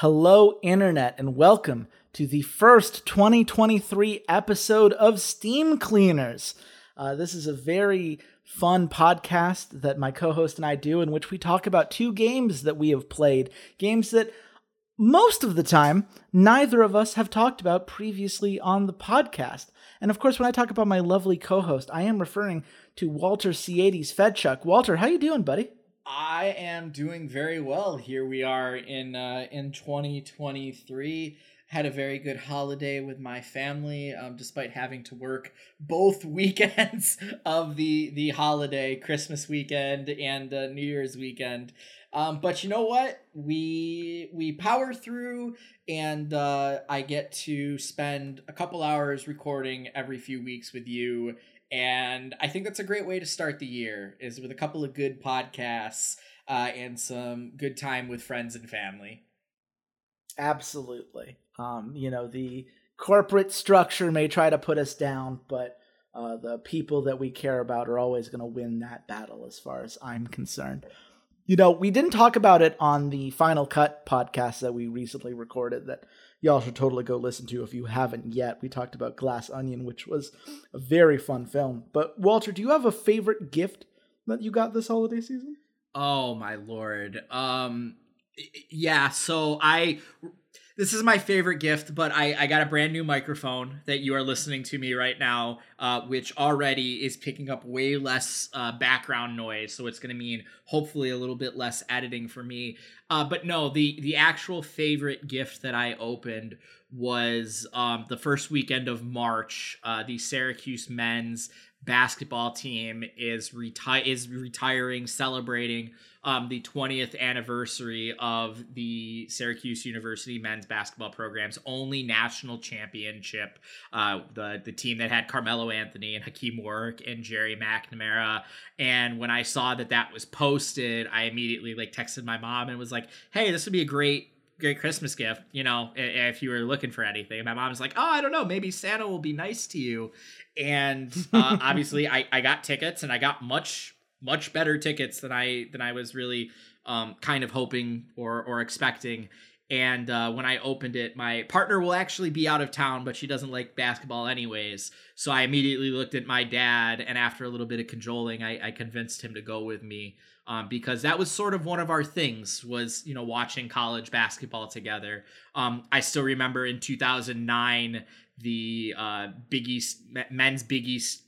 Hello, Internet, and welcome to the first 2023 episode of Steam Cleaners. This is a very fun podcast that my co-host and I do, in which we talk about two games that we have played, games that most of the time neither of us have talked about previously on the podcast. And of course, when I talk about my lovely co-host, I am referring to Walter Ciades Fedchuk. Walter, how you doing, buddy? I am doing very well. Here we are in 2023. Had a very good holiday with my family, despite having to work both weekends of the holiday, Christmas weekend and New Year's weekend. But you know what? We power through, and I get to spend a couple hours recording every few weeks with you. And I think that's a great way to start the year, is with a couple of good podcasts and some good time with friends and family. Absolutely. The corporate structure may try to put us down, but the people that we care about are always going to win that battle as far as I'm concerned. We didn't talk about it on the Final Cut podcast that we recently recorded that y'all should totally go listen to if you haven't yet. We talked about Glass Onion, which was a very fun film. But Walter, do you have a favorite gift that you got this holiday season? Oh, my Lord. This is my favorite gift, but I got a brand new microphone that you are listening to me right now, which already is picking up way less background noise. So it's going to mean hopefully a little bit less editing for me. But no, the actual favorite gift that I opened was the first weekend of March. The Syracuse men's basketball team is retiring, celebrating the 20th anniversary of the Syracuse University men's basketball program's only national championship. The team that had Carmelo Anthony and Hakeem Warrick and Jerry McNamara. And when I saw that was posted, I immediately texted my mom and was like, "Hey, this would be a great Christmas gift, if you were looking for anything." And my mom's like, "Oh, I don't know, maybe Santa will be nice to you." And obviously, I got tickets, and I got much better tickets than I was really kind of hoping or expecting. And when I opened it, my partner will actually be out of town, but she doesn't like basketball anyways. So I immediately looked at my dad, and after a little bit of cajoling, I convinced him to go with me, because that was sort of one of our things was, watching college basketball together. I still remember in 2009, the Big East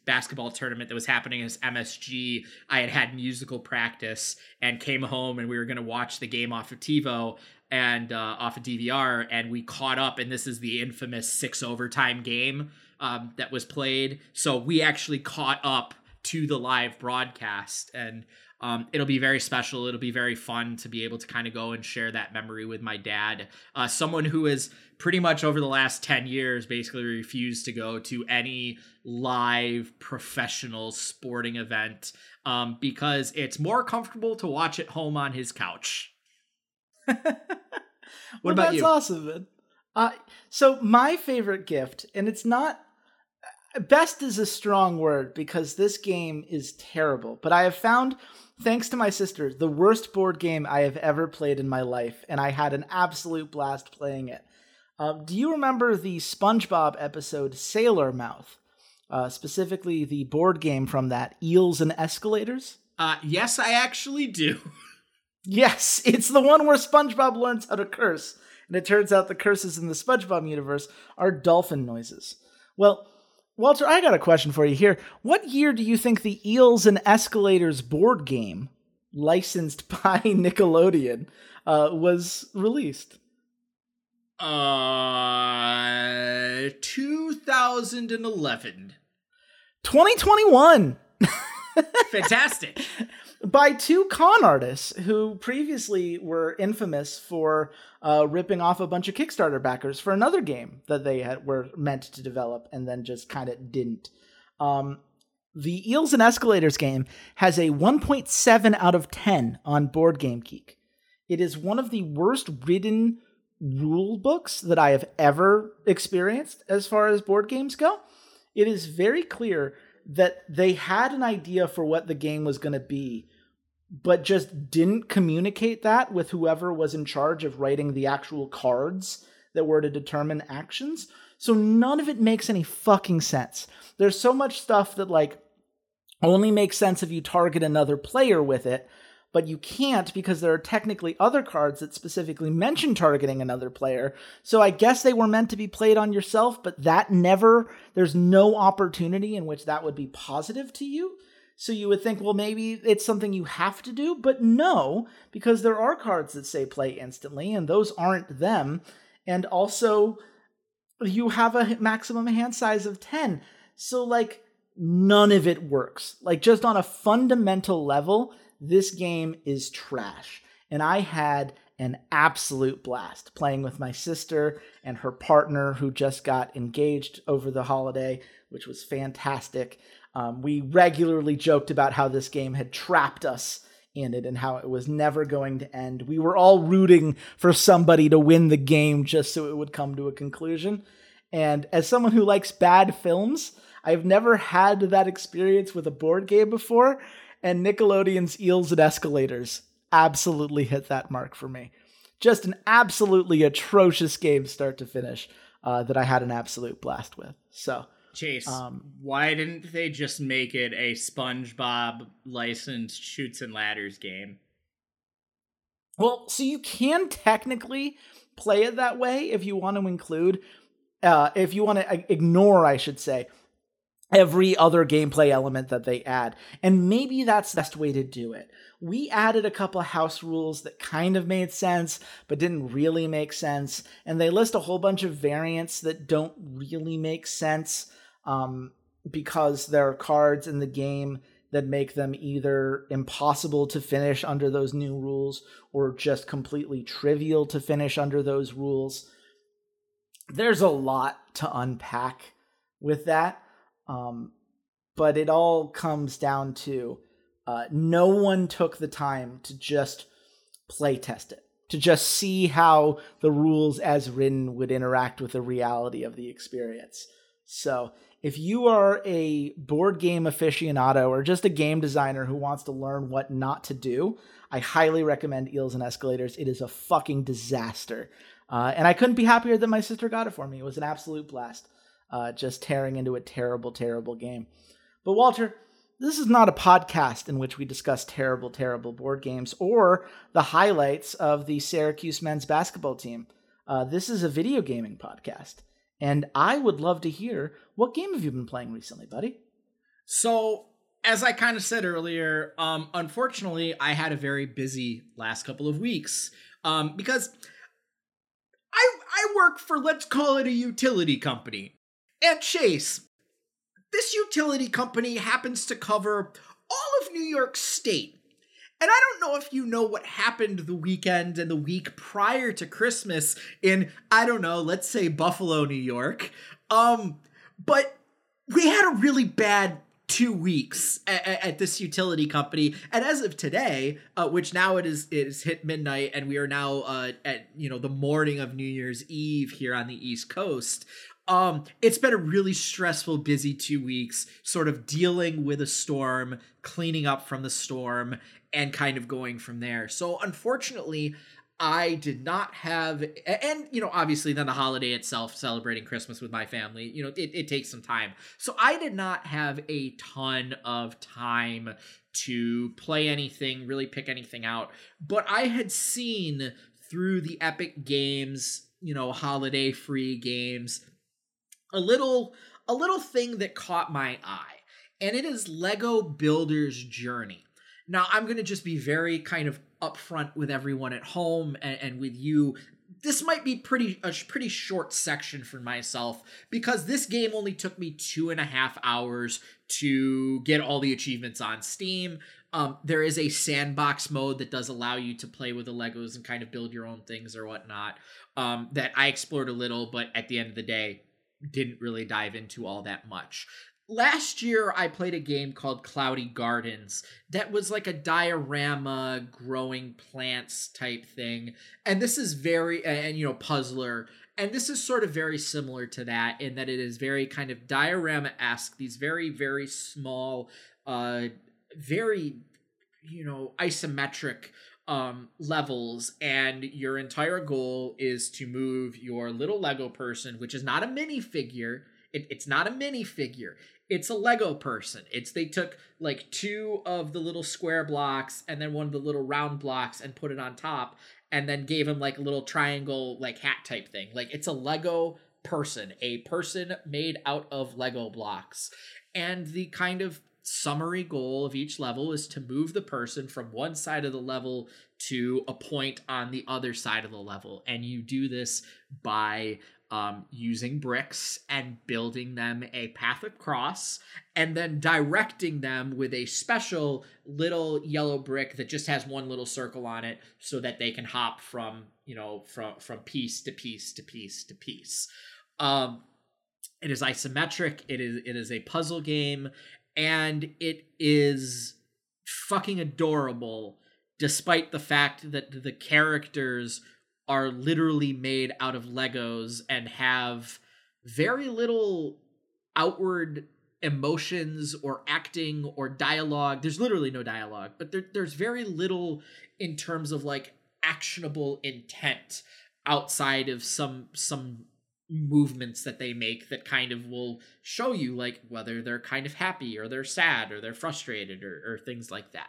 basketball tournament that was happening as MSG. I had musical practice and came home, and we were going to watch the game off of TiVo and off of DVR, and we caught up, and this is the infamous 6 overtime game that was played. So we actually caught up to the live broadcast, and it'll be very special. It'll be very fun to be able to kind of go and share that memory with my dad, someone who is pretty much over the last 10 years basically refused to go to any live professional sporting event because it's more comfortable to watch at home on his couch. What about you? That's awesome, man. So my favorite gift, and it's not... Best is a strong word because this game is terrible, but I have found, thanks to my sister, the worst board game I have ever played in my life, and I had an absolute blast playing it. Do you remember the SpongeBob episode Sailor Mouth? Specifically the board game from that, Eels and Escalators? Yes, I actually do. Yes, it's the one where SpongeBob learns how to curse, and it turns out the curses in the SpongeBob universe are dolphin noises. Well, Walter, I got a question for you here. What year do you think the Eels and Escalators board game, licensed by Nickelodeon, was released? 2011. 2021. Fantastic. By two con artists who previously were infamous for ripping off a bunch of Kickstarter backers for another game that they were meant to develop and then just kind of didn't. The Eels and Escalators game has a 1.7 out of 10 on Board Game Geek. It is one of the worst written rule books that I have ever experienced as far as board games go. It is very clear that they had an idea for what the game was going to be but just didn't communicate that with whoever was in charge of writing the actual cards that were to determine actions. So none of it makes any fucking sense. There's so much stuff that, like, only makes sense if you target another player with it, but you can't because there are technically other cards that specifically mention targeting another player. So I guess they were meant to be played on yourself, but that never, there's no opportunity in which that would be positive to you. So you would think, well, maybe it's something you have to do, but no, because there are cards that say play instantly, and those aren't them. And also, you have a maximum hand size of 10. So, like, none of it works. Like, just on a fundamental level, this game is trash. And I had an absolute blast playing with my sister and her partner who just got engaged over the holiday, which was fantastic. We regularly joked about how this game had trapped us in it and how it was never going to end. We were all rooting for somebody to win the game just so it would come to a conclusion. And as someone who likes bad films, I've never had that experience with a board game before, and Nickelodeon's Eels and Escalators absolutely hit that mark for me. Just an absolutely atrocious game start to finish that I had an absolute blast with. So, Chase, why didn't they just make it a SpongeBob licensed shoots and ladders game? Well, so you can technically play it that way if you want to include, if you want to ignore, I should say, every other gameplay element that they add. And maybe that's the best way to do it. We added a couple of house rules that kind of made sense, but didn't really make sense. And they list a whole bunch of variants that don't really make sense because there are cards in the game that make them either impossible to finish under those new rules or just completely trivial to finish under those rules. There's a lot to unpack with that. But it all comes down to no one took the time to just play test it, to just see how the rules as written would interact with the reality of the experience. So if you are a board game aficionado or just a game designer who wants to learn what not to do, I highly recommend Eels and Escalators. It is a fucking disaster. And I couldn't be happier that my sister got it for me. It was an absolute blast. Just tearing into a terrible, terrible game. But Walter, this is not a podcast in which we discuss terrible, terrible board games or the highlights of the Syracuse men's basketball team. This is a video gaming podcast. And I would love to hear, what game have you been playing recently, buddy? So, as I kind of said earlier, unfortunately, I had a very busy last couple of weeks because I work for, let's call it, a utility company. And Chase, this utility company happens to cover all of New York State. And I don't know if you know what happened the weekend and the week prior to Christmas in, I don't know, let's say Buffalo, New York. But we had a really bad 2 weeks at this utility company. And as of today, which now it is hit midnight and we are now at, the morning of New Year's Eve here on the East Coast. It's been a really stressful, busy 2 weeks, sort of dealing with a storm, cleaning up from the storm, and kind of going from there. So unfortunately, I did not have, and, obviously then the holiday itself, celebrating Christmas with my family, it takes some time. So I did not have a ton of time to play anything, really pick anything out. But I had seen through the Epic Games, holiday-free games, a little thing that caught my eye, and it is Lego Builder's Journey. Now, I'm going to just be very kind of upfront with everyone at home and with you. This might be a pretty short section for myself because this game only took me 2.5 hours to get all the achievements on Steam. There is a sandbox mode that does allow you to play with the Legos and kind of build your own things or whatnot that I explored a little, but at the end of the day, didn't really dive into all that much. Last year, I played a game called Cloudy Gardens that was like a diorama growing plants type thing. And this is very, puzzler. And this is sort of very similar to that in that it is very kind of diorama-esque, these very, very small, very you know, isometric levels, and your entire goal is to move your little Lego person, which is not a minifigure. It's not a minifigure. It's a Lego person. They took like two of the little square blocks and then one of the little round blocks and put it on top and then gave him like a little triangle, like hat type thing. Like it's a Lego person, a person made out of Lego blocks. And the kind of summary goal of each level is to move the person from one side of the level to a point on the other side of the level. And you do this by using bricks and building them a path across and then directing them with a special little yellow brick that just has one little circle on it so that they can hop from, you know, from piece to piece to piece to piece. It is isometric. It is a puzzle game, and it is fucking adorable despite the fact that the characters are literally made out of Legos and have very little outward emotions or acting or dialogue. There's literally no dialogue, but there's very little in terms of like actionable intent outside of some movements that they make that kind of will show you like whether they're kind of happy or they're sad or they're frustrated or things like that.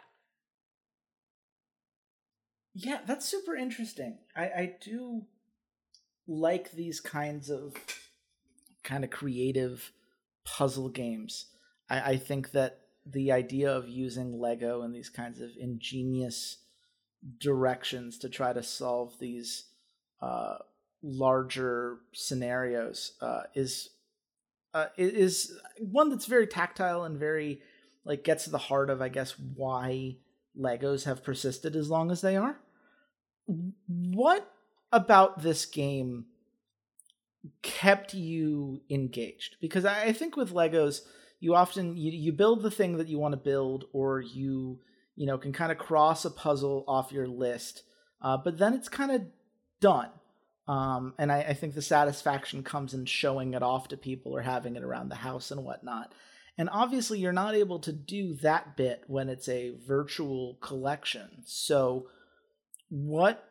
Yeah, that's super interesting. I do like these kinds of kind of creative puzzle games. I think that the idea of using Lego in these kinds of ingenious directions to try to solve these larger scenarios is one that's very tactile and very like gets to the heart of, I guess, why Legos have persisted as long as they are. What about this game kept you engaged? Because I think with Legos, you often you build the thing that you want to build, or you know, can kind of cross a puzzle off your list, but then it's kind of done. And I think the satisfaction comes in showing it off to people or having it around the house and whatnot. And obviously you're not able to do that bit when it's a virtual collection. So what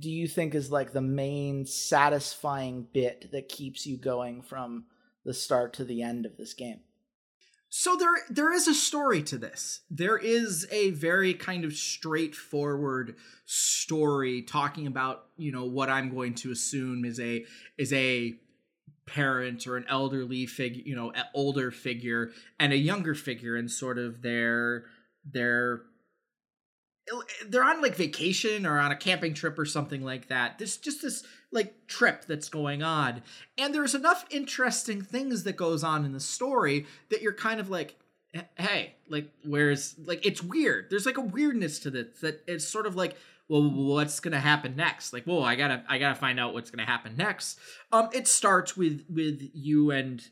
do you think is like the main satisfying bit that keeps you going from the start to the end of this game? So there is a story to this. There is a very kind of straightforward story talking about, you know, what I'm going to assume is a parent or an elderly figure, you know, an older figure and a younger figure, and sort of they're on like vacation or on a camping trip or something like that. This just this like trip that's going on, and there's enough interesting things that goes on in the story that you're kind of like, hey, like where's like it's weird. There's like a weirdness to this that it's sort of like, well, what's going to happen next? Like, whoa, I gotta find out what's going to happen next. It starts with you and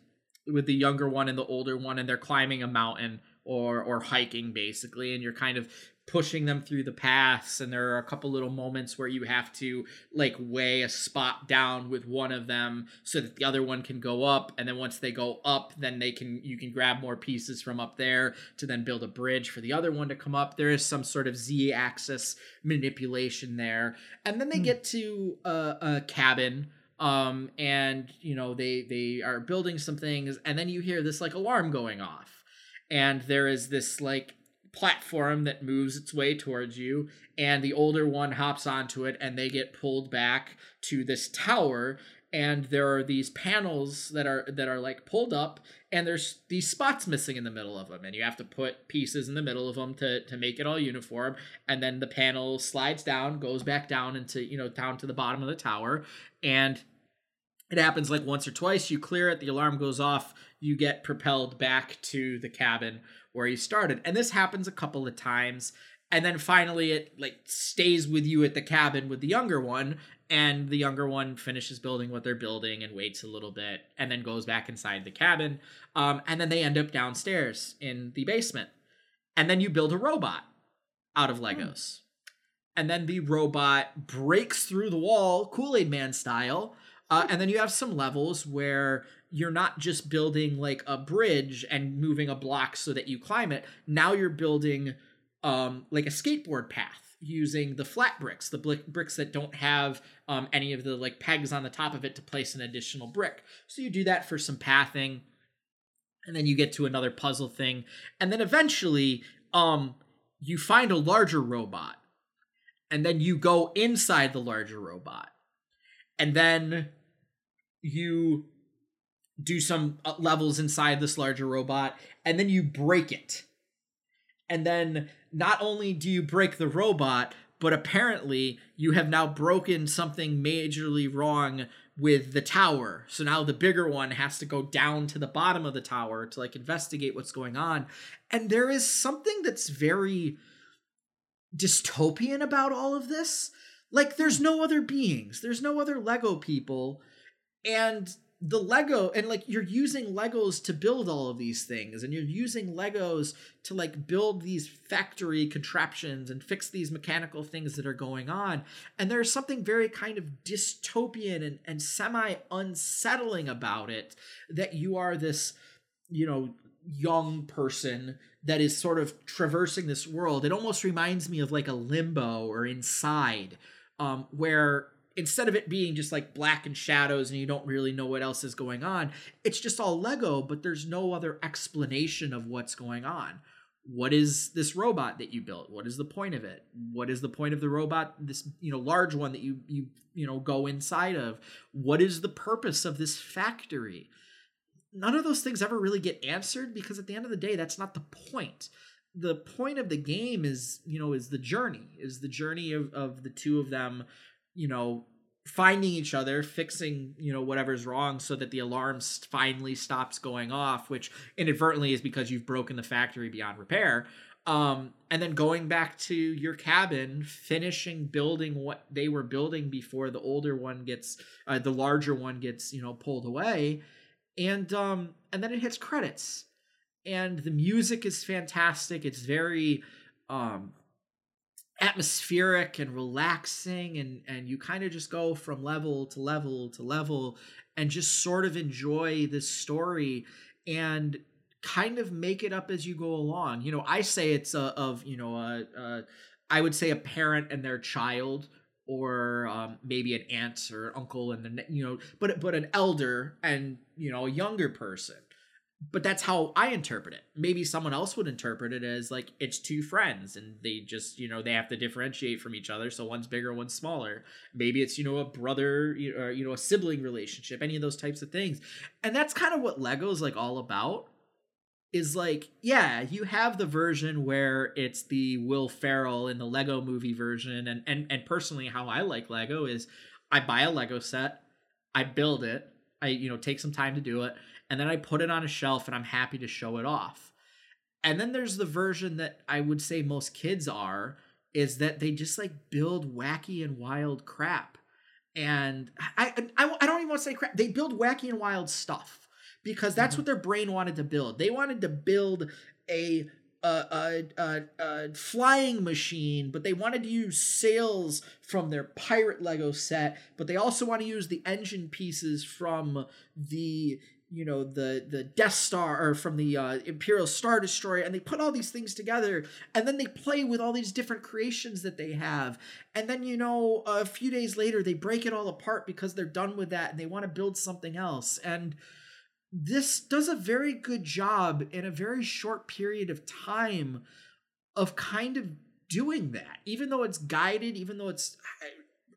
with the younger one and the older one, and they're climbing a mountain or hiking basically. And you're kind of pushing them through the paths. And there are a couple little moments where you have to like weigh a spot down with one of them so that the other one can go up. And then once they go up, then you can grab more pieces from up there to then build a bridge for the other one to come up. There is some sort of Z-axis manipulation there. And then they get to a cabin, and you know, they are building some things, and then you hear this like alarm going off. And there is this like platform that moves its way towards you, and the older one hops onto it, and they get pulled back to this tower, and there are these panels that are like pulled up, and there's these spots missing in the middle of them, and you have to put pieces in the middle of them to make it all uniform. And then the panel slides down, goes back down into, you know, down to the bottom of the tower, and it happens like once or twice. You clear it, the alarm goes off, you get propelled back to the cabin where you started. And this happens a couple of times. And then finally it like stays with you at the cabin with the younger one, and the younger one finishes building what they're building and waits a little bit and then goes back inside the cabin. And then they end up downstairs in the basement. And then you build a robot out of Legos. And then the robot breaks through the wall, Kool-Aid Man style. And then you have some levels where you're not just building like a bridge and moving a block so that you climb it. Now you're building like a skateboard path using the flat bricks, the bricks that don't have any of the like pegs on the top of it to place an additional brick. So you do that for some pathing, and then you get to another puzzle thing. And then eventually you find a larger robot, and then you go inside the larger robot, and then you do some levels inside this larger robot, and then you break it. And then not only do you break the robot, but apparently you have now broken something majorly wrong with the tower. So now the bigger one has to go down to the bottom of the tower to like investigate what's going on. And there is something that's very dystopian about all of this. Like, there's no other beings, there's no other Lego people, and the Lego, and like you're using Legos to build all of these things, and you're using Legos to like build these factory contraptions and fix these mechanical things that are going on. And there's something very kind of dystopian and semi-unsettling about it, that you are this, you know, young person that is sort of traversing this world. It almost reminds me of like a Limbo or Inside, where instead of it being just like black and shadows and you don't really know what else is going on, it's just all Lego, but there's no other explanation of what's going on. What is this robot that you built? What is the point of it? What is the point of the robot, this, you know, large one that you know, go inside of? What is the purpose of this factory? None of those things ever really get answered, because at the end of the day, that's not the point. The point of the game is, you know, is the journey of the two of them, you know, finding each other, fixing, you know, whatever's wrong so that the alarm finally stops going off, which inadvertently is because you've broken the factory beyond repair. And then going back to your cabin, finishing building what they were building before the older one gets, the larger one gets, you know, pulled away. And then it hits credits, and the music is fantastic. It's very, atmospheric and relaxing, and you kind of just go from level to level to level and just sort of enjoy this story and kind of make it up as you go along. You know, I say it's I would say a parent and their child, or maybe an aunt or uncle and the, you know, but an elder and, you know, a younger person. But that's how I interpret it. Maybe someone else would interpret it as like it's two friends and they just, you know, they have to differentiate from each other. So one's bigger, one's smaller. Maybe it's, you know, a brother, or, you know, a sibling relationship, any of those types of things. And that's kind of what Lego is like all about, is like, yeah, you have the version where it's the Will Ferrell in the Lego Movie version. And personally, how I like Lego is I buy a Lego set, I build it, I, you know, take some time to do it, and then I put it on a shelf and I'm happy to show it off. And then there's the version that I would say most kids are, is that they just like build wacky and wild crap. And I don't even want to say crap. They build wacky and wild stuff, because that's what their brain wanted to build. They wanted to build a flying machine, but they wanted to use sails from their pirate Lego set, but they also want to use the engine pieces from the, you know, the Death Star, or from the Imperial Star Destroyer, and they put all these things together, and then they play with all these different creations that they have. And then, you know, a few days later, they break it all apart because they're done with that and they want to build something else. And this does a very good job in a very short period of time of kind of doing that, even though it's guided, even though it's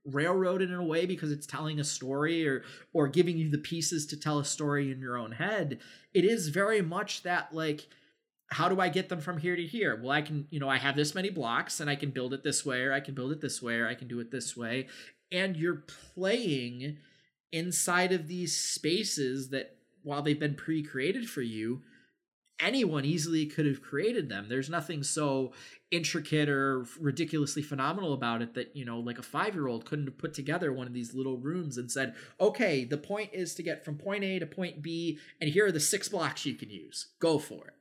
railroaded in a way, because it's telling a story or giving you the pieces to tell a story in your own head. It is very much that, like, how do I get them from here to here? Well, I can, you know, I have this many blocks and I can build it this way, or I can build it this way, or I can do it this way. And you're playing inside of these spaces that, while they've been pre-created for you, anyone easily could have created them. There's nothing so intricate or ridiculously phenomenal about it that, you know, like a 5-year-old couldn't have put together one of these little rooms and said, okay, the point is to get from point A to point B, and here are the 6 blocks you can use. Go for it.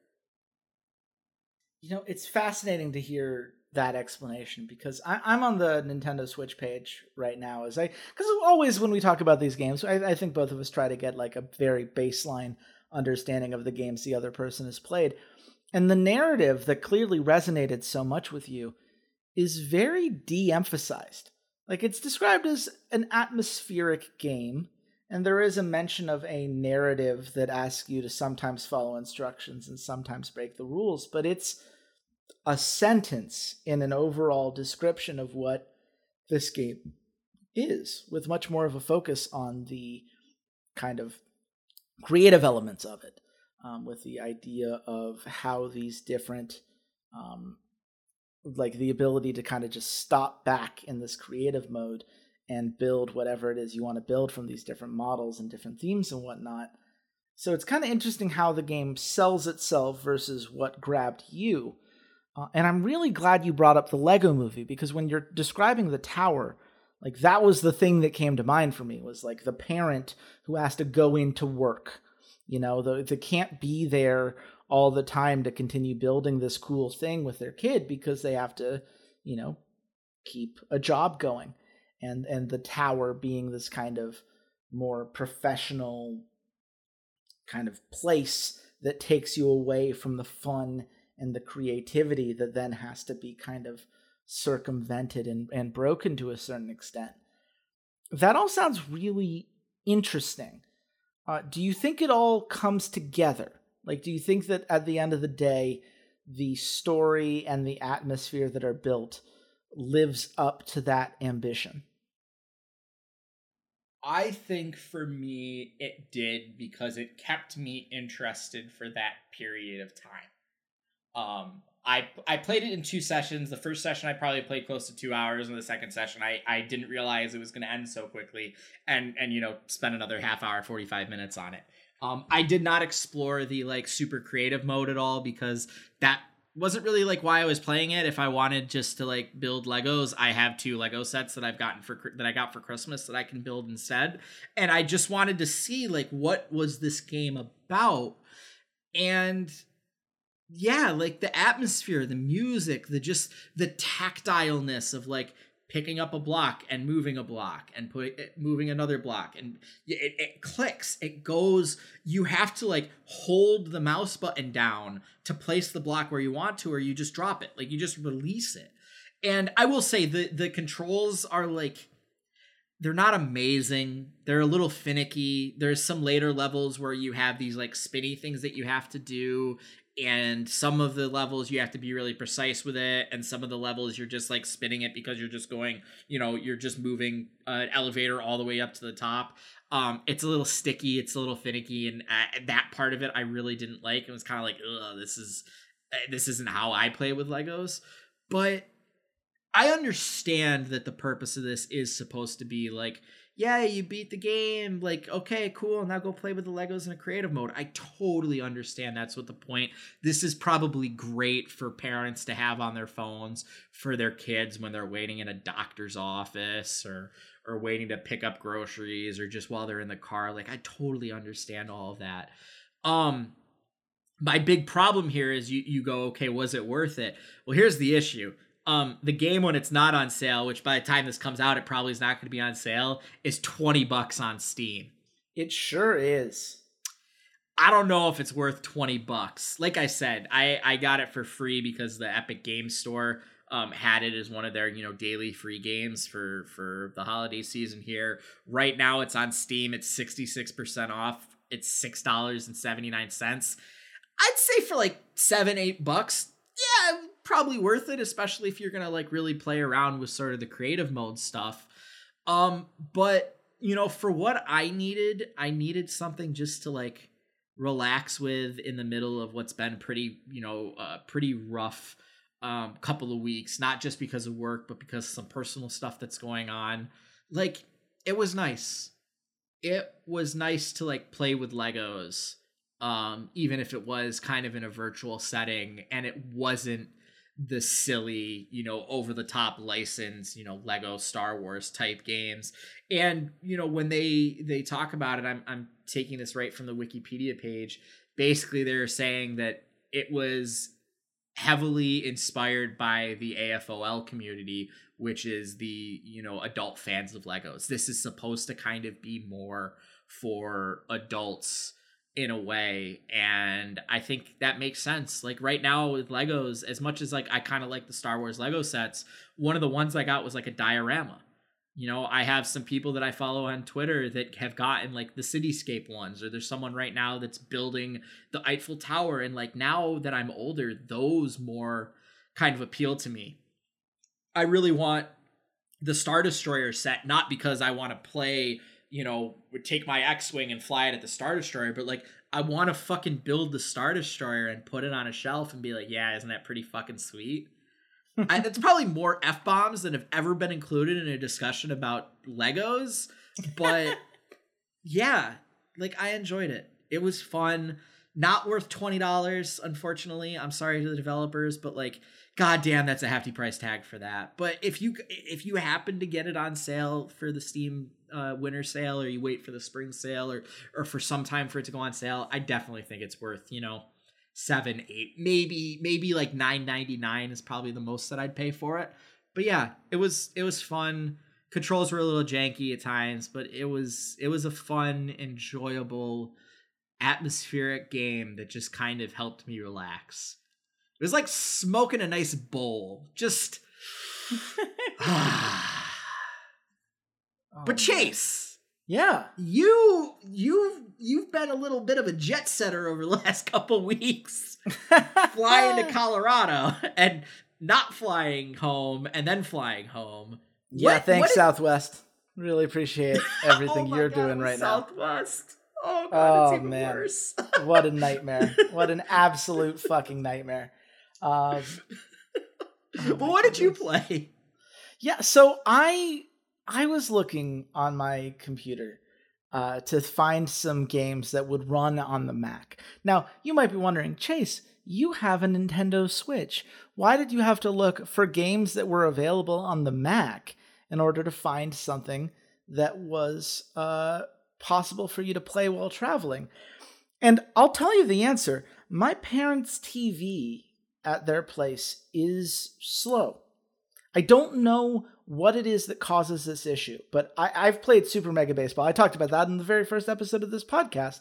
You know, it's fascinating to hear that explanation, because I'm on the Nintendo Switch page right now, because always when we talk about these games, I think both of us try to get like a very baseline understanding of the games the other person has played. And the narrative that clearly resonated so much with you is very de-emphasized. Like, it's described as an atmospheric game, and there is a mention of a narrative that asks you to sometimes follow instructions and sometimes break the rules, but it's a sentence in an overall description of what this game is, with much more of a focus on the kind of creative elements of it, with the idea of how these different, like the ability to kind of just stop back in this creative mode and build whatever it is you want to build from these different models and different themes and whatnot. So it's kind of interesting how the game sells itself versus what grabbed you. And I'm really glad you brought up the Lego Movie, because when you're describing the tower, like, that was the thing that came to mind for me, was like the parent who has to go into work, you know, they can't be there all the time to continue building this cool thing with their kid because they have to, you know, keep a job going. And the tower being this kind of more professional kind of place that takes you away from the fun and the creativity that then has to be kind of circumvented and broken to a certain extent. That all sounds really interesting. Do you think it all comes together? Like, do you think that at the end of the day, the story and the atmosphere that are built lives up to that ambition? I think for me, it did, because it kept me interested for that period of time. I played it in two sessions. The first session I probably played close to 2 hours, and the second session I didn't realize it was going to end so quickly, and you know, spent another half hour, 45 minutes on it. I did not explore the like super creative mode at all, because that wasn't really like why I was playing it. If I wanted just to like build Legos, I have 2 Lego sets that I got for Christmas that I can build instead. And I just wanted to see like, what was this game about? And yeah, like the atmosphere, the music, the tactileness of like picking up a block and moving a block and moving another block, and it clicks, it goes. You have to like hold the mouse button down to place the block where you want to, or you just drop it, like you just release it. And I will say the controls are like, they're not amazing. They're a little finicky. There's some later levels where you have these like spinny things that you have to do, and some of the levels you have to be really precise with it, and some of the levels you're just like spinning it because you're just going, you know, you're just moving an elevator all the way up to the top. It's a little sticky, it's a little finicky, and that part of it I really didn't like. It was kind of like, ugh, this isn't how I play with Legos. But I understand that the purpose of this is supposed to be like, yeah, you beat the game, like, okay, cool, now go play with the Legos in a creative mode. I totally understand that's what the point. This is probably great for parents to have on their phones for their kids when they're waiting in a doctor's office or waiting to pick up groceries, or just while they're in the car. Like, I totally understand all of that. My big problem here is you go, okay, was it worth it? Well, here's the issue. The game, when it's not on sale, which by the time this comes out, it probably is not going to be on sale, is $20 on Steam. It sure is. I don't know if it's worth $20. Like I said, I got it for free because the Epic Games Store had it as one of their, you know, daily free games for the holiday season here. Right now it's on Steam. It's 66% off. It's $6.79. I'd say for like $7-8, yeah, probably worth it, especially if you're gonna like really play around with sort of the creative mode stuff. But you know, for what I needed something just to like relax with in the middle of what's been pretty, you know, pretty rough couple of weeks, not just because of work, but because of some personal stuff that's going on. Like, it was nice to like play with Legos, even if it was kind of in a virtual setting, and it wasn't the silly, you know, over the top license, you know, Lego Star Wars type games. And, you know, when they talk about it, I'm taking this right from the Wikipedia page. Basically, they're saying that it was heavily inspired by the AFOL community, which is the, you know, adult fans of Legos. This is supposed to kind of be more for adults in a way. And I think that makes sense. Like right now with Legos, as much as like I kind of like the Star Wars Lego sets, one of the ones I got was like a diorama. You know, I have some people that I follow on Twitter that have gotten like the cityscape ones, or there's someone right now that's building the Eiffel Tower. And like now that I'm older, those more kind of appeal to me. I really want the Star Destroyer set, not because I want to play, you know, take my X-Wing and fly it at the Star Destroyer, but like I want to fucking build the Star Destroyer and put it on a shelf and be like, yeah, isn't that pretty fucking sweet? That's probably more F-bombs than have ever been included in a discussion about Legos, but yeah, like I enjoyed it. It was fun. Not worth $20, unfortunately. I'm sorry to the developers, but like, goddamn, that's a hefty price tag for that. But if you happen to get it on sale for the Steam winter sale, or you wait for the spring sale, or for some time for it to go on sale, I definitely think it's worth, you know, $7, $8, maybe like $9.99 is probably the most that I'd pay for it. But yeah, it was fun. Controls were a little janky at times, but it was a fun, enjoyable, atmospheric game that just kind of helped me relax. It was like smoking a nice bowl, just But Chase, yeah, you've been a little bit of a jet setter over the last couple weeks, flying to Colorado and not flying home and then flying home. Yeah, thanks Southwest. Really appreciate everything you're doing right now. Southwest. Oh god, it's even worse. What a nightmare. What an absolute fucking nightmare. But what did you play? Yeah, so I was looking on my computer to find some games that would run on the Mac. Now, you might be wondering, Chase, you have a Nintendo Switch. Why did you have to look for games that were available on the Mac in order to find something that was possible for you to play while traveling? And I'll tell you the answer. My parents' TV at their place is slow. I don't know what it is that causes this issue, but I've played Super Mega Baseball. I talked about that in the very first episode of this podcast,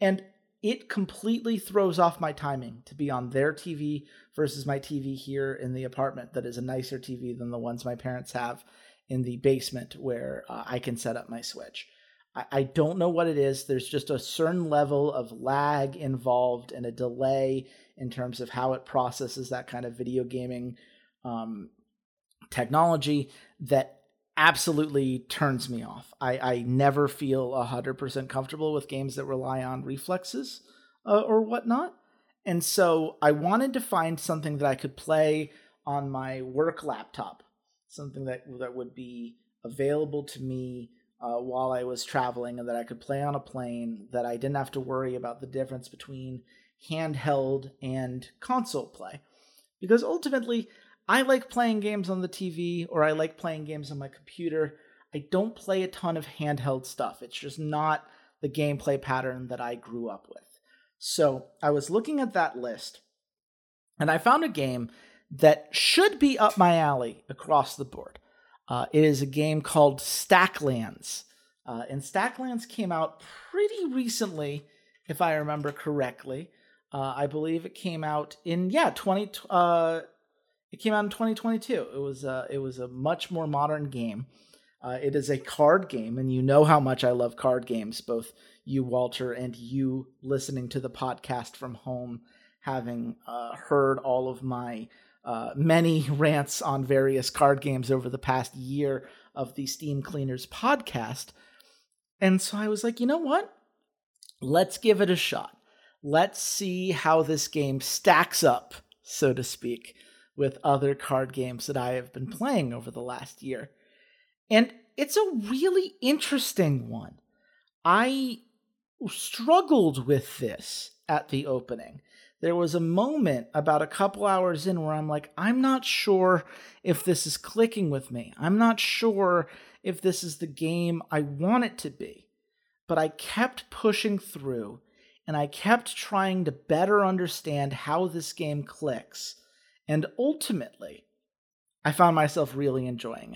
and it completely throws off my timing to be on their TV versus my TV here in the apartment that is a nicer TV than the ones my parents have in the basement where I can set up my Switch. I don't know what it is. There's just a certain level of lag involved and a delay in terms of how it processes that kind of video gaming technology that absolutely turns me off. I never feel 100% comfortable with games that rely on reflexes or whatnot. And so I wanted to find something that I could play on my work laptop, something that would be available to me while I was traveling, and that I could play on a plane, that I didn't have to worry about the difference between handheld and console play. Because ultimately, I like playing games on the TV, or I like playing games on my computer. I don't play a ton of handheld stuff. It's just not the gameplay pattern that I grew up with. So I was looking at that list, and I found a game that should be up my alley across the board. It is a game called Stacklands. And Stacklands came out pretty recently, if I remember correctly. I believe it came out in 2022. It was a much more modern game. It is a card game, and you know how much I love card games, both you, Walter, and you listening to the podcast from home, having heard all of my many rants on various card games over the past year of the Steam Cleaners podcast. And so I was like, you know what? Let's give it a shot. Let's see how this game stacks up, so to speak, with other card games that I have been playing over the last year. And it's a really interesting one. I struggled with this at the opening. There was a moment about a couple hours in where I'm like, I'm not sure if this is clicking with me. I'm not sure if this is the game I want it to be. But I kept pushing through, and I kept trying to better understand how this game clicks. And ultimately, I found myself really enjoying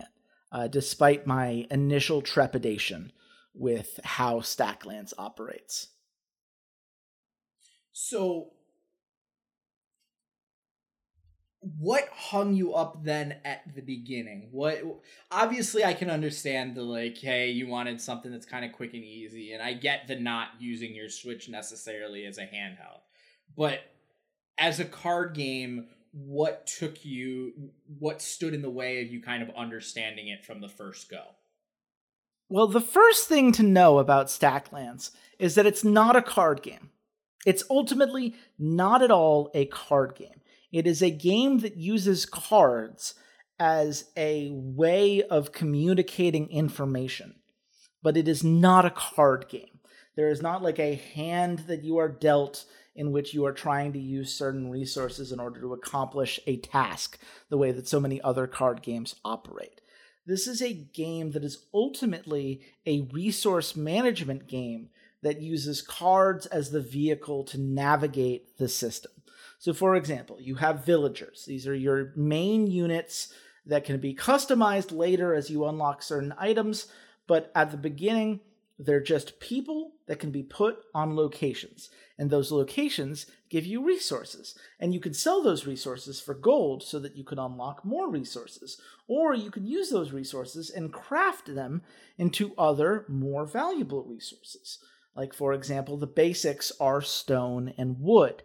it, despite my initial trepidation with how Stacklands operates. So what hung you up then at the beginning? What, obviously I can understand the, like, hey, you wanted something that's kind of quick and easy, and I get the not using your Switch necessarily as a handheld, but as a card game, what took you, what stood in the way of you kind of understanding it from the first go? Well, the first thing to know about Stacklands is that it's not a card game. It's ultimately not at all a card game. It is a game that uses cards as a way of communicating information, but it is not a card game. There is not like a hand that you are dealt in which you are trying to use certain resources in order to accomplish a task the way that so many other card games operate. This is a game that is ultimately a resource management game that uses cards as the vehicle to navigate the system. So, for example, you have villagers. These are your main units that can be customized later as you unlock certain items, but at the beginning, they're just people that can be put on locations. And those locations give you resources. And you can sell those resources for gold so that you can unlock more resources. Or you can use those resources and craft them into other, more valuable resources. Like, for example, the basics are stone and wood.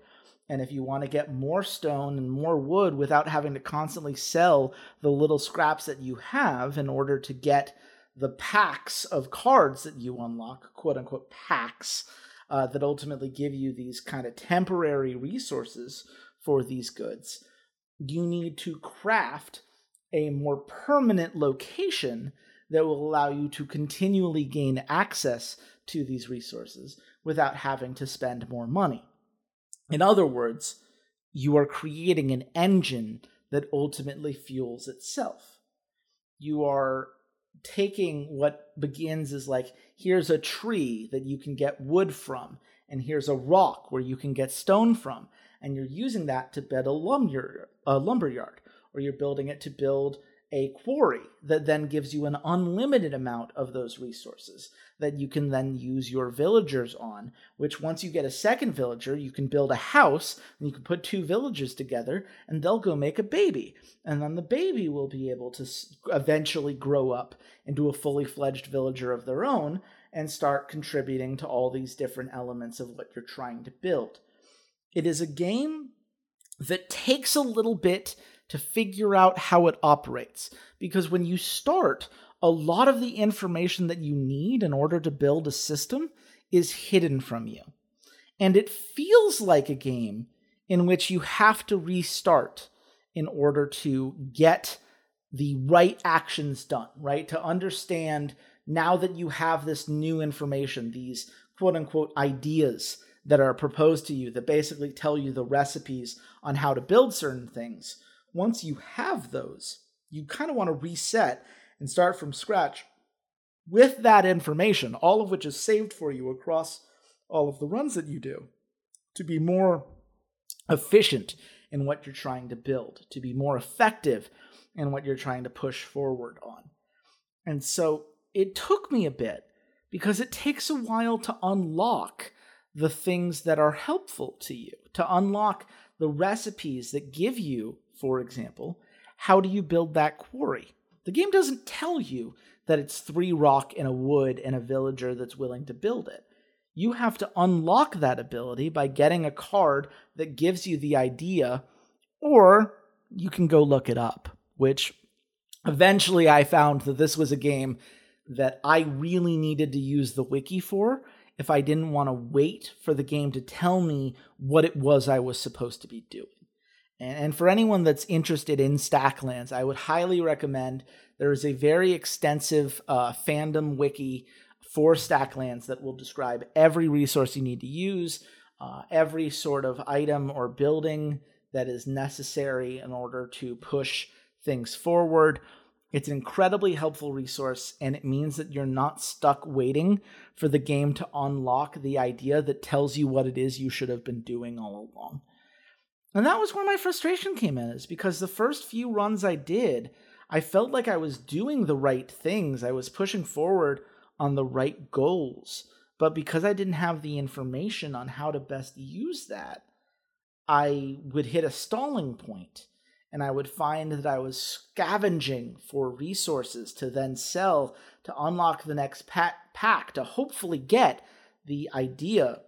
And if you want to get more stone and more wood without having to constantly sell the little scraps that you have in order to get the packs of cards that you unlock, quote-unquote packs, that ultimately give you these kind of temporary resources for these goods, you need to craft a more permanent location that will allow you to continually gain access to these resources without having to spend more money. In other words, you are creating an engine that ultimately fuels itself. You are taking what begins as like, here's a tree that you can get wood from, and here's a rock where you can get stone from, and you're using that to build a lumberyard, or you're building it to build a quarry that then gives you an unlimited amount of those resources that you can then use your villagers on, which once you get a second villager, you can build a house and you can put two villagers together and they'll go make a baby. And then the baby will be able to eventually grow up into a fully fledged villager of their own and start contributing to all these different elements of what you're trying to build. It is a game that takes a little bit to figure out how it operates. Because when you start, a lot of the information that you need in order to build a system is hidden from you. And it feels like a game in which you have to restart in order to get the right actions done, right? To understand now that you have this new information, these quote-unquote ideas that are proposed to you that basically tell you the recipes on how to build certain things. Once you have those, you kind of want to reset and start from scratch with that information, all of which is saved for you across all of the runs that you do, to be more efficient in what you're trying to build, to be more effective in what you're trying to push forward on. And so it took me a bit because it takes a while to unlock the things that are helpful to you, to unlock the recipes that give you, for example, how do you build that quarry? The game doesn't tell you that it's 3 rock and a wood and a villager that's willing to build it. You have to unlock that ability by getting a card that gives you the idea, or you can go look it up, which eventually I found that this was a game that I really needed to use the wiki for if I didn't want to wait for the game to tell me what it was I was supposed to be doing. And for anyone that's interested in Stacklands, I would highly recommend. There is a very extensive fandom wiki for Stacklands that will describe every resource you need to use, every sort of item or building that is necessary in order to push things forward. It's an incredibly helpful resource, and it means that you're not stuck waiting for the game to unlock the idea that tells you what it is you should have been doing all along. And that was where my frustration came in, is because the first few runs I did, I felt like I was doing the right things. I was pushing forward on the right goals. But because I didn't have the information on how to best use that, I would hit a stalling point, and I would find that I was scavenging for resources to then sell to unlock the next pack to hopefully get the idea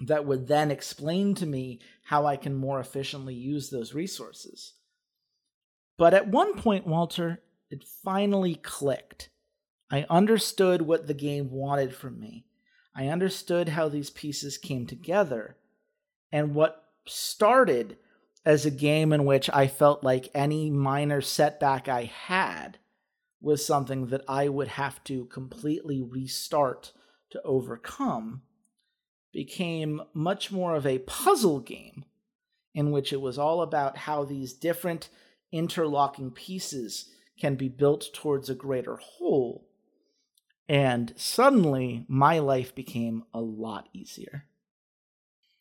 that would then explain to me how I can more efficiently use those resources. But at one point, Walter, it finally clicked. I understood what the game wanted from me. I understood how these pieces came together. And what started as a game in which I felt like any minor setback I had was something that I would have to completely restart to overcome became much more of a puzzle game in which it was all about how these different interlocking pieces can be built towards a greater whole. And suddenly, my life became a lot easier.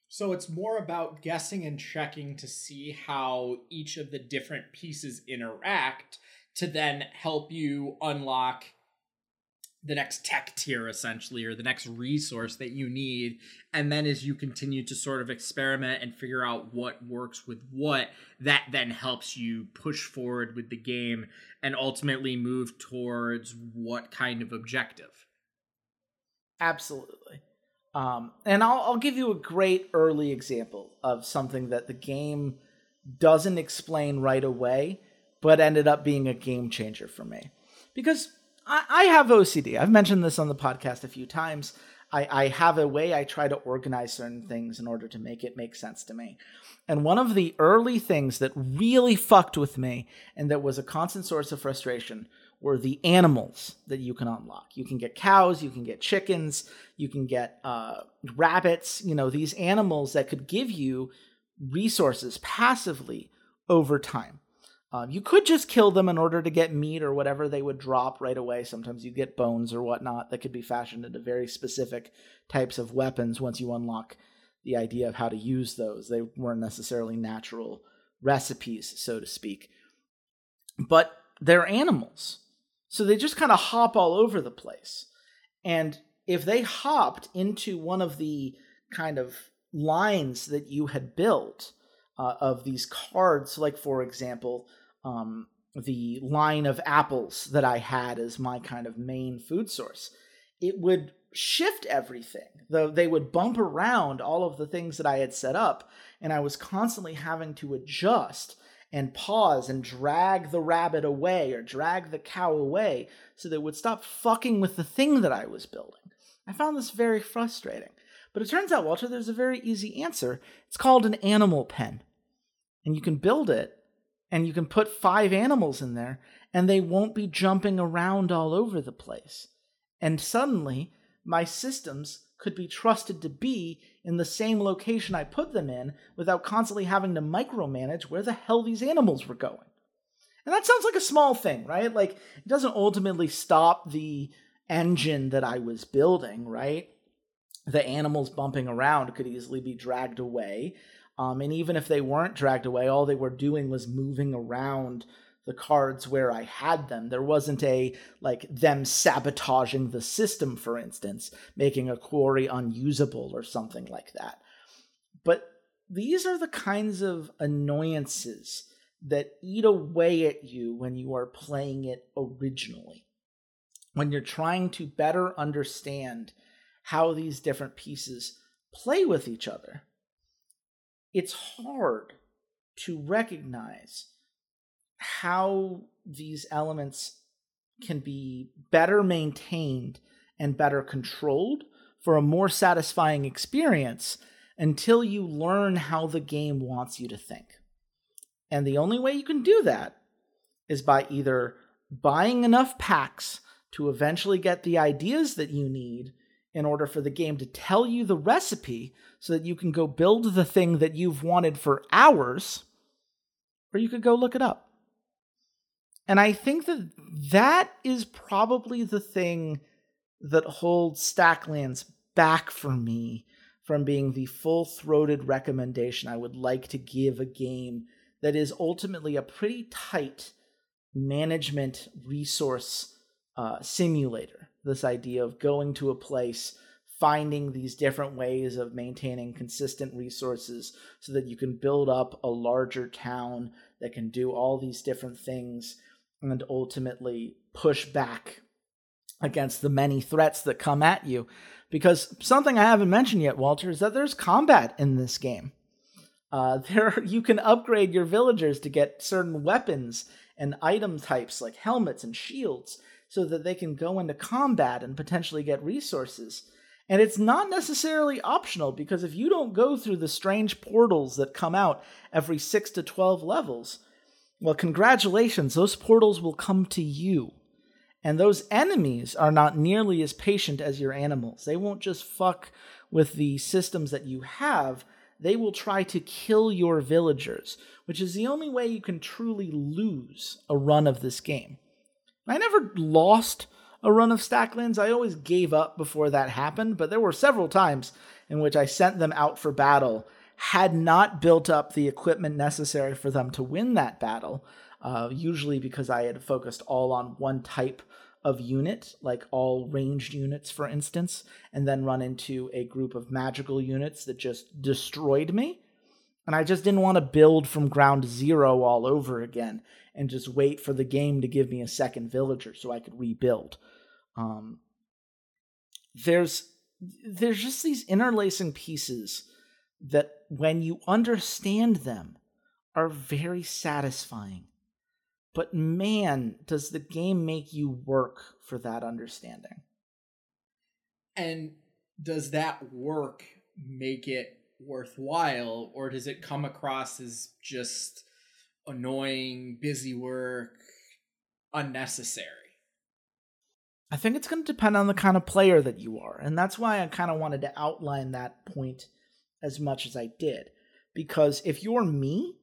So it's more about guessing and checking to see how each of the different pieces interact to then help you unlock the next tech tier, essentially, or the next resource that you need. And then as you continue to sort of experiment and figure out what works with what, that then helps you push forward with the game and ultimately move towards what kind of objective. Absolutely. And I'll give you a great early example of something that the game doesn't explain right away, but ended up being a game changer for me. Because I have OCD. I've mentioned this on the podcast a few times. I have a way I try to organize certain things in order to make it make sense to me. And one of the early things that really fucked with me and that was a constant source of frustration were the animals that you can unlock. You can get cows, you can get chickens, you can get rabbits, you know, these animals that could give you resources passively over time. You could just kill them in order to get meat or whatever they would drop right away. Sometimes you get bones or whatnot that could be fashioned into very specific types of weapons once you unlock the idea of how to use those. They weren't necessarily natural recipes, so to speak. But they're animals, so they just kind of hop all over the place. And if they hopped into one of the kind of lines that you had built of these cards, like, for example, the line of apples that I had as my kind of main food source, it would shift everything. They would bump around all of the things that I had set up, and I was constantly having to adjust and pause and drag the rabbit away or drag the cow away so that it would stop fucking with the thing that I was building. I found this very frustrating. But it turns out, Walter, there's a very easy answer. It's called an animal pen. And you can build it, and you can put 5 animals in there, and they won't be jumping around all over the place. And suddenly, my systems could be trusted to be in the same location I put them in without constantly having to micromanage where the hell these animals were going. And that sounds like a small thing, right? Like, it doesn't ultimately stop the engine that I was building, right? The animals bumping around could easily be dragged away. And even if they weren't dragged away, all they were doing was moving around the cards where I had them. There wasn't a, like, them sabotaging the system, for instance, making a quarry unusable or something like that. But these are the kinds of annoyances that eat away at you when you are playing it originally. When you're trying to better understand how these different pieces play with each other, it's hard to recognize how these elements can be better maintained and better controlled for a more satisfying experience until you learn how the game wants you to think. And the only way you can do that is by either buying enough packs to eventually get the ideas that you need in order for the game to tell you the recipe so that you can go build the thing that you've wanted for hours, or you could go look it up. And I think that that is probably the thing that holds Stacklands back for me from being the full-throated recommendation I would like to give a game that is ultimately a pretty tight management resource simulator. This idea of going to a place, finding these different ways of maintaining consistent resources so that you can build up a larger town that can do all these different things and ultimately push back against the many threats that come at you. Because something I haven't mentioned yet, Walter, is that there's combat in this game. You can upgrade your villagers to get certain weapons and item types like helmets and shields so that they can go into combat and potentially get resources. And it's not necessarily optional, because if you don't go through the strange portals that come out every 6 to 12 levels, well, congratulations, those portals will come to you. And those enemies are not nearly as patient as your animals. They won't just fuck with the systems that you have. They will try to kill your villagers, which is the only way you can truly lose a run of this game. I never lost a run of Stacklands. I always gave up before that happened, but there were several times in which I sent them out for battle, had not built up the equipment necessary for them to win that battle, usually because I had focused all on one type of unit, like all ranged units, for instance, and then run into a group of magical units that just destroyed me. And I just didn't want to build from ground zero all over again and just wait for the game to give me a second villager so I could rebuild. There's just these interlacing pieces that, when you understand them, are very satisfying. But man, does the game make you work for that understanding. And does that work make it worthwhile, or does it come across as just annoying, busy work, unnecessary? I think it's going to depend on the kind of player that you are, and that's why I kind of wanted to outline that point as much as I did. Because if you're me,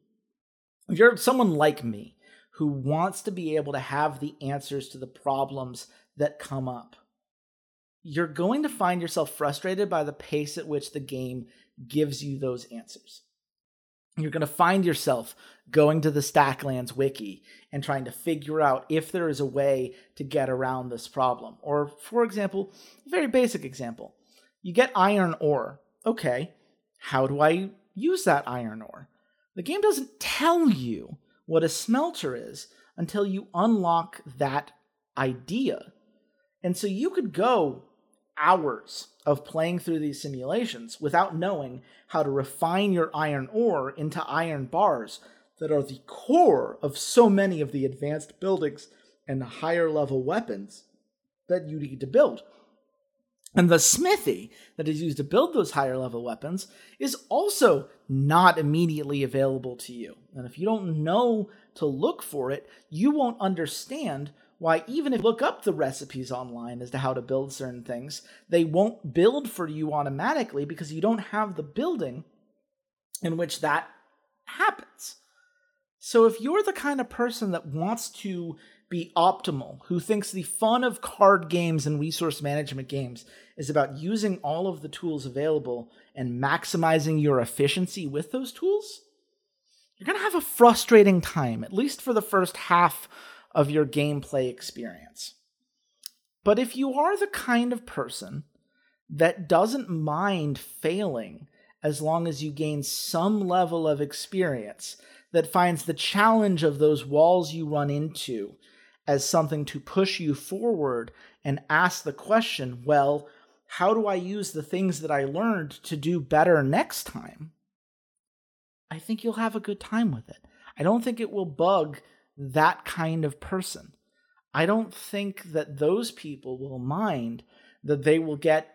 if you're someone like me who wants to be able to have the answers to the problems that come up, you're going to find yourself frustrated by the pace at which the game gives you those answers. You're going to find yourself going to the Stacklands wiki and trying to figure out if there is a way to get around this problem. Or, for example, a very basic example, you get iron ore. Okay, how do I use that iron ore? The game doesn't tell you what a smelter is until you unlock that idea. And so you could go hours of playing through these simulations without knowing how to refine your iron ore into iron bars that are the core of so many of the advanced buildings and the higher level weapons that you need to build. And the smithy that is used to build those higher level weapons is also not immediately available to you. And if you don't know to look for it, you won't understand why, even if you look up the recipes online as to how to build certain things, they won't build for you automatically because you don't have the building in which that happens. So if you're the kind of person that wants to be optimal, who thinks the fun of card games and resource management games is about using all of the tools available and maximizing your efficiency with those tools, you're going to have a frustrating time, at least for the first half of your gameplay experience. But if you are the kind of person that doesn't mind failing as long as you gain some level of experience, that finds the challenge of those walls you run into as something to push you forward and ask the question, well, how do I use the things that I learned to do better next time? I think you'll have a good time with it. I don't think it will bug that kind of person. I don't think that those people will mind that they will get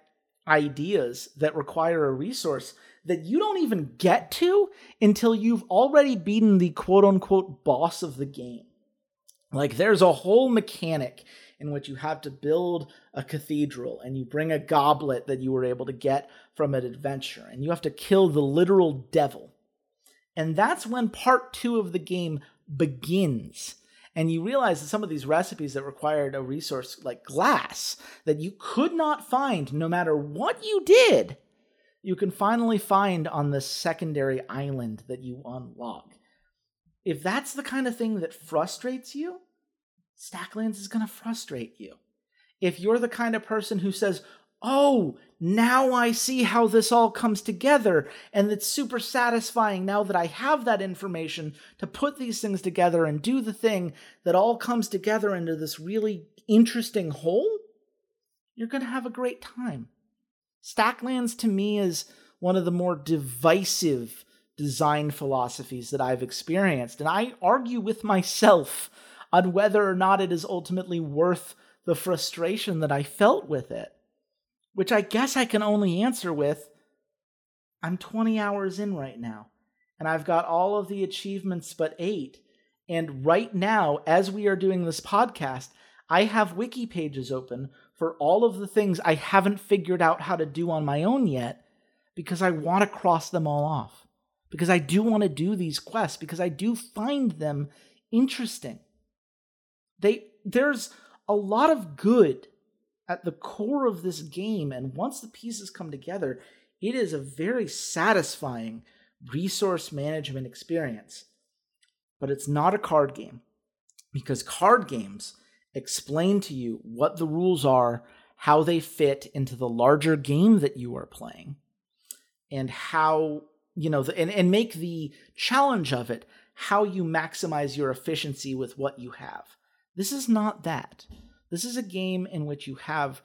ideas that require a resource that you don't even get to until you've already beaten the quote-unquote boss of the game. Like, there's a whole mechanic in which you have to build a cathedral, and you bring a goblet that you were able to get from an adventure, and you have to kill the literal devil. And that's when part 2 of the game begins. And you realize that some of these recipes that required a resource like glass that you could not find no matter what you did, you can finally find on the secondary island that you unlock. If that's the kind of thing that frustrates you, Stacklands is going to frustrate you. If you're the kind of person who says, oh, now I see how this all comes together, and it's super satisfying now that I have that information to put these things together and do the thing that all comes together into this really interesting whole. You're going to have a great time. Stacklands, to me, is one of the more divisive design philosophies that I've experienced, and I argue with myself on whether or not it is ultimately worth the frustration that I felt with it. Which I guess I can only answer with, I'm 20 hours in right now, and I've got all of the achievements but 8. And right now, as we are doing this podcast, I have wiki pages open for all of the things I haven't figured out how to do on my own yet, because I want to cross them all off. Because I do want to do these quests, because I do find them interesting. There's a lot of good at the core of this game, and once the pieces come together, it is a very satisfying resource management experience. But it's not a card game, because card games explain to you what the rules are, how they fit into the larger game that you are playing, and how, you know, and make the challenge of it, how you maximize your efficiency with what you have. This is not that. This is a game in which you have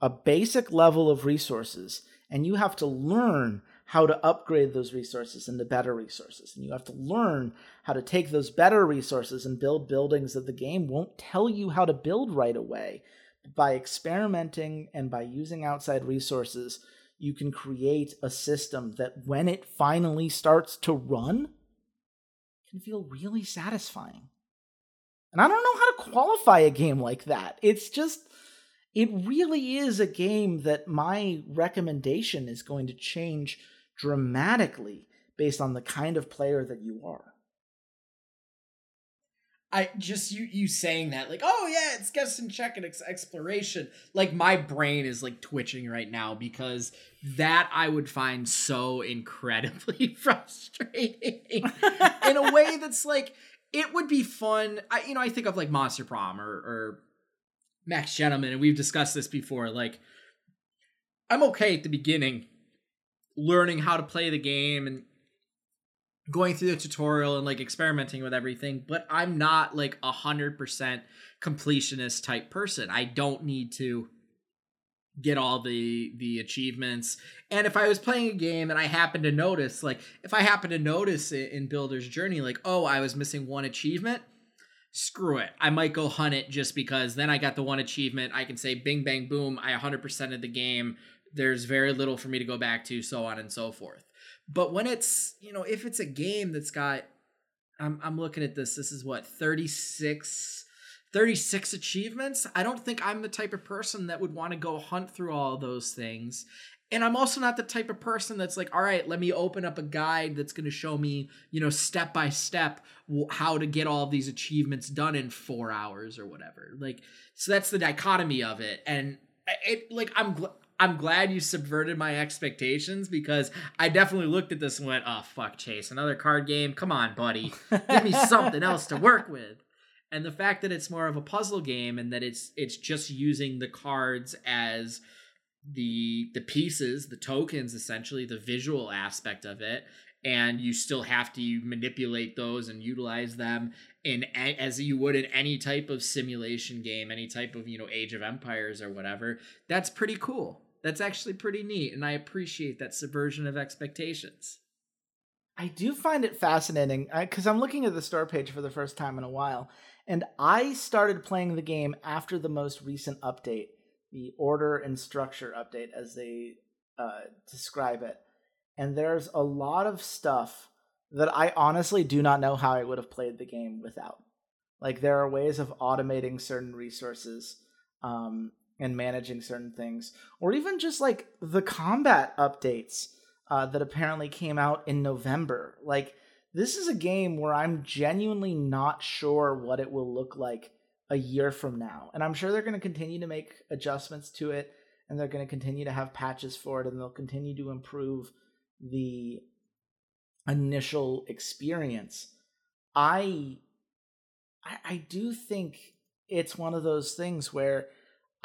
a basic level of resources, and you have to learn how to upgrade those resources into better resources. And you have to learn how to take those better resources and build buildings that the game won't tell you how to build right away. By experimenting and by using outside resources, you can create a system that, when it finally starts to run, can feel really satisfying. And I don't know how to qualify a game like that. It's just, it really is a game that my recommendation is going to change dramatically based on the kind of player that you are. I just, you saying that, like, oh yeah, it's guess and check and exploration. Like, my brain is like twitching right now, because that I would find so incredibly frustrating in a way that's like, it would be fun. I think of like Monster Prom or Max Gentleman, and we've discussed this before. Like, I'm okay at the beginning learning how to play the game and going through the tutorial and like experimenting with everything, but I'm not like 100% completionist type person. I don't need to get all the achievements. And if I was playing a game and I happened to notice, like, if I happened to notice it in Builder's Journey, like, oh, I was missing one achievement, screw it. I might go hunt it, just because then I got the one achievement. I can say bing, bang, boom, I 100%ed the game. There's very little for me to go back to, so on and so forth. But when it's, you know, if it's a game that's got, I'm looking at this, this is what, 36 achievements. I don't think I'm the type of person that would want to go hunt through all those things. And I'm also not the type of person that's like, all right, let me open up a guide that's going to show me, you know, step by step how to get all of these achievements done in 4 hours or whatever. Like, so that's the dichotomy of it. And it, like, I'm glad you subverted my expectations, because I definitely looked at this and went, oh, fuck, Chase, another card game. Come on, buddy. Give me something else to work with. And the fact that it's more of a puzzle game, and that it's just using the cards as the pieces, the tokens, essentially, the visual aspect of it, and you still have to manipulate those and utilize them in as you would in any type of simulation game, any type of, you know, Age of Empires or whatever. That's pretty cool. That's actually pretty neat, and I appreciate that subversion of expectations. I do find it fascinating, because I'm looking at the store page for the first time in a while. And I started playing the game after the most recent update, the order and structure update, as they describe it. And there's a lot of stuff that I honestly do not know how I would have played the game without. Like, there are ways of automating certain resources and managing certain things, or even just like the combat updates that apparently came out in November. Like, this is a game where I'm genuinely not sure what it will look like a year from now. And I'm sure they're going to continue to make adjustments to it, and they're going to continue to have patches for it, and they'll continue to improve the initial experience. I do think it's one of those things where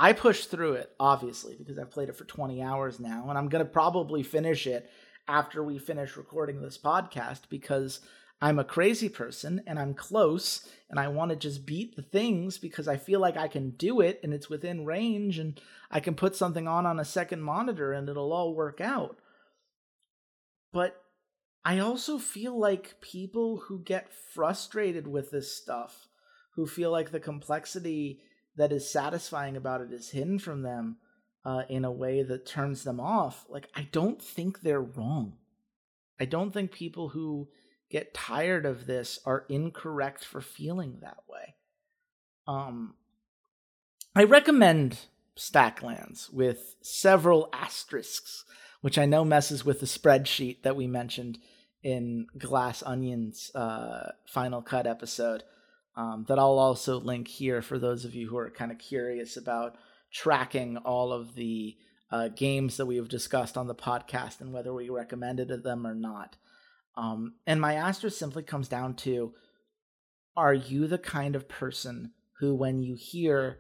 I pushed through it, obviously, because I've played it for 20 hours now, and I'm going to probably finish it after we finish recording this podcast, because I'm a crazy person, and I'm close, and I want to just beat the things because I feel like I can do it, and it's within range, and I can put something on a second monitor, and it'll all work out. But I also feel like people who get frustrated with this stuff, who feel like the complexity that is satisfying about it is hidden from them in a way that turns them off, like, I don't think they're wrong. I don't think people who get tired of this are incorrect for feeling that way. I recommend Stacklands with several asterisks, which I know messes with the spreadsheet that we mentioned in Glass Onion's Final Cut episode, that I'll also link here for those of you who are kind of curious about tracking all of the games that we have discussed on the podcast and whether we recommended them or not. And my asterisk simply comes down to, are you the kind of person who, when you hear,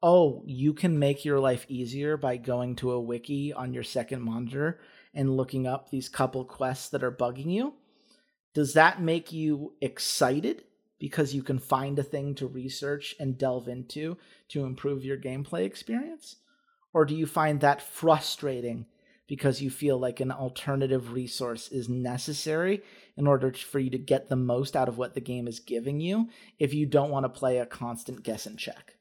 oh, you can make your life easier by going to a wiki on your second monitor and looking up these couple quests that are bugging you, does that make you excited because you can find a thing to research and delve into to improve your gameplay experience? Or do you find that frustrating because you feel like an alternative resource is necessary in order for you to get the most out of what the game is giving you if you don't want to play a constant guess and check?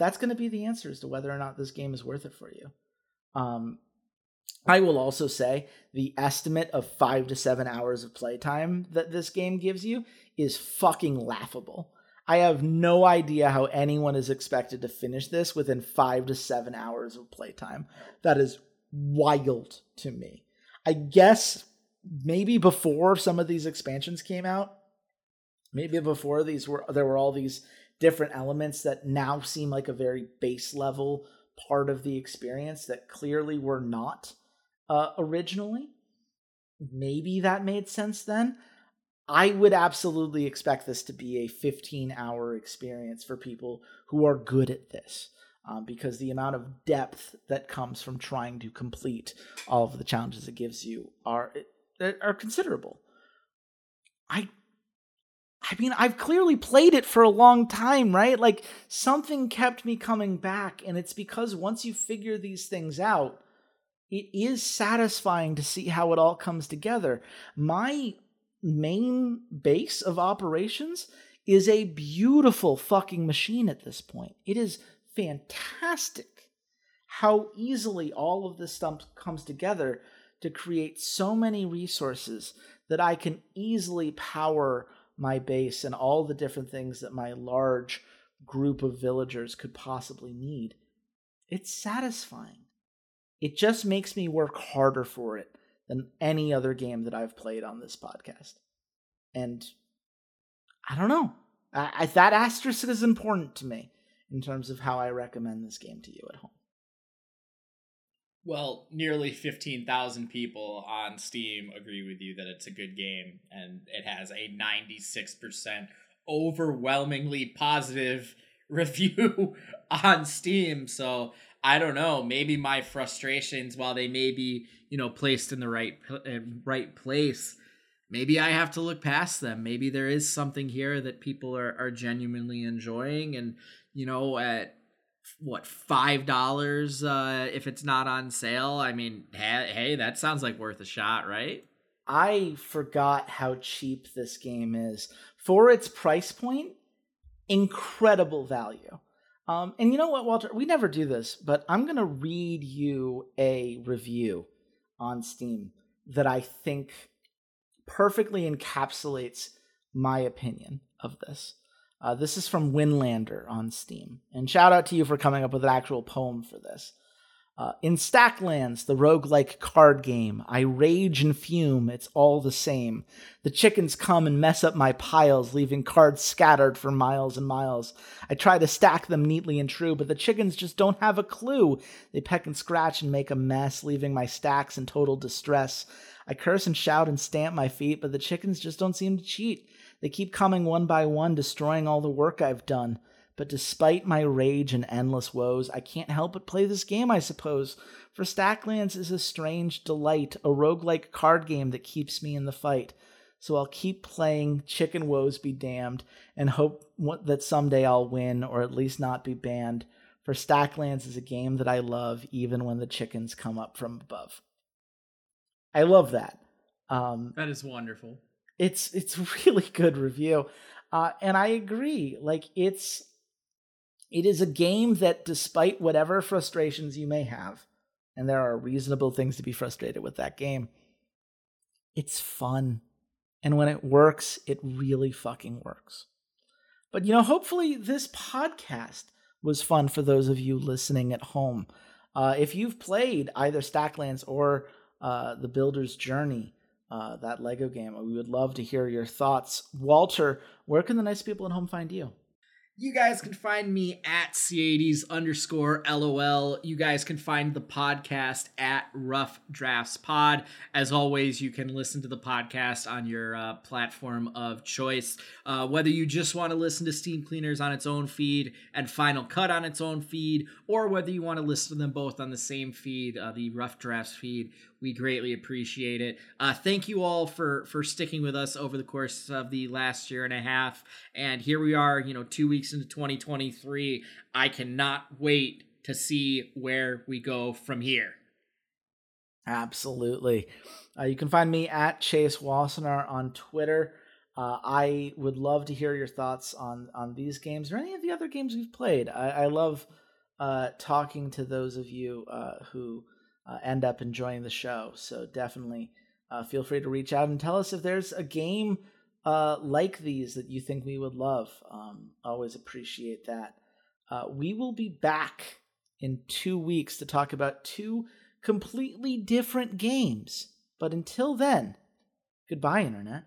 That's going to be the answer as to whether or not this game is worth it for you. I will also say the estimate of 5 to 7 hours of playtime that this game gives you is fucking laughable. I have no idea how anyone is expected to finish this within 5 to 7 hours of playtime. That is wild to me. I guess maybe before some of these expansions came out, maybe before these were, there were all these different elements that now seem like a very base level part of the experience that clearly were not originally. Maybe that made sense then. I would absolutely expect this to be a 15-hour experience for people who are good at this. Because the amount of depth that comes from trying to complete all of the challenges it gives you are considerable. I mean, I've clearly played it for a long time, right? Like, something kept me coming back, and it's because once you figure these things out, it is satisfying to see how it all comes together. My main base of operations is a beautiful fucking machine at this point. It is fantastic how easily all of this stuff comes together to create so many resources that I can easily power my base and all the different things that my large group of villagers could possibly need. It's satisfying. It just makes me work harder for it than any other game that I've played on this podcast. And I don't know. That asterisk is important to me in terms of how I recommend this game to you at home. Well, nearly 15,000 people on Steam agree with you that it's a good game, and it has a 96% overwhelmingly positive review on Steam. So I don't know, maybe my frustrations, while they may be, you know, placed in the right place, maybe I have to look past them. Maybe there is something here that people are genuinely enjoying, and, you know, at $5 if it's not on sale, I mean, hey, that sounds like worth a shot, right? I forgot how cheap this game is for its price point. Incredible value. And you know what, Walter, we never do this, but I'm gonna read you a review on Steam that I think perfectly encapsulates my opinion of this. This is from Winlander on Steam. And shout out to you for coming up with an actual poem for this. In Stacklands, the roguelike card game, I rage and fume, it's all the same. The chickens come and mess up my piles, leaving cards scattered for miles and miles. I try to stack them neatly and true, but the chickens just don't have a clue. They peck and scratch and make a mess, leaving my stacks in total distress. I curse and shout and stamp my feet, but the chickens just don't seem to cheat. They keep coming one by one, destroying all the work I've done. but despite my rage and endless woes, I can't help but play this game, I suppose. For Stacklands is a strange delight, a roguelike card game that keeps me in the fight. So I'll keep playing, chicken woes be damned, and hope that someday I'll win, or at least not be banned. For Stacklands is a game that I love, even when the chickens come up from above. I love that. That is wonderful. It's really good review. And I agree. Like, it is a game that, despite whatever frustrations you may have, and there are reasonable things to be frustrated with that game, it's fun. And when it works, it really fucking works. But, you know, hopefully this podcast was fun for those of you listening at home. If you've played either Stacklands or The Builder's Journey, that Lego game, we would love to hear your thoughts. Walter, where can the nice people at home find you? You guys can find me at Ciades_LOL. You guys can find the podcast at Rough Drafts Pod. As always, you can listen to the podcast on your platform of choice. Whether you just want to listen to Steam Cleaners on its own feed and Final Cut on its own feed, or whether you want to listen to them both on the same feed, the Rough Drafts feed, we greatly appreciate it. Thank you all for sticking with us over the course of the last year and a half. And here we are, 2 weeks into 2023. I cannot wait to see where we go from here. Absolutely. You can find me at Chase Wassenaar on Twitter. I would love to hear your thoughts on these games or any of the other games we've played. I love talking to those of you who... end up enjoying the show. So definitely feel free to reach out and tell us if there's a game like these that you think we would love. Always appreciate that. We will be back in 2 weeks to talk about two completely different games. But until then, goodbye, Internet.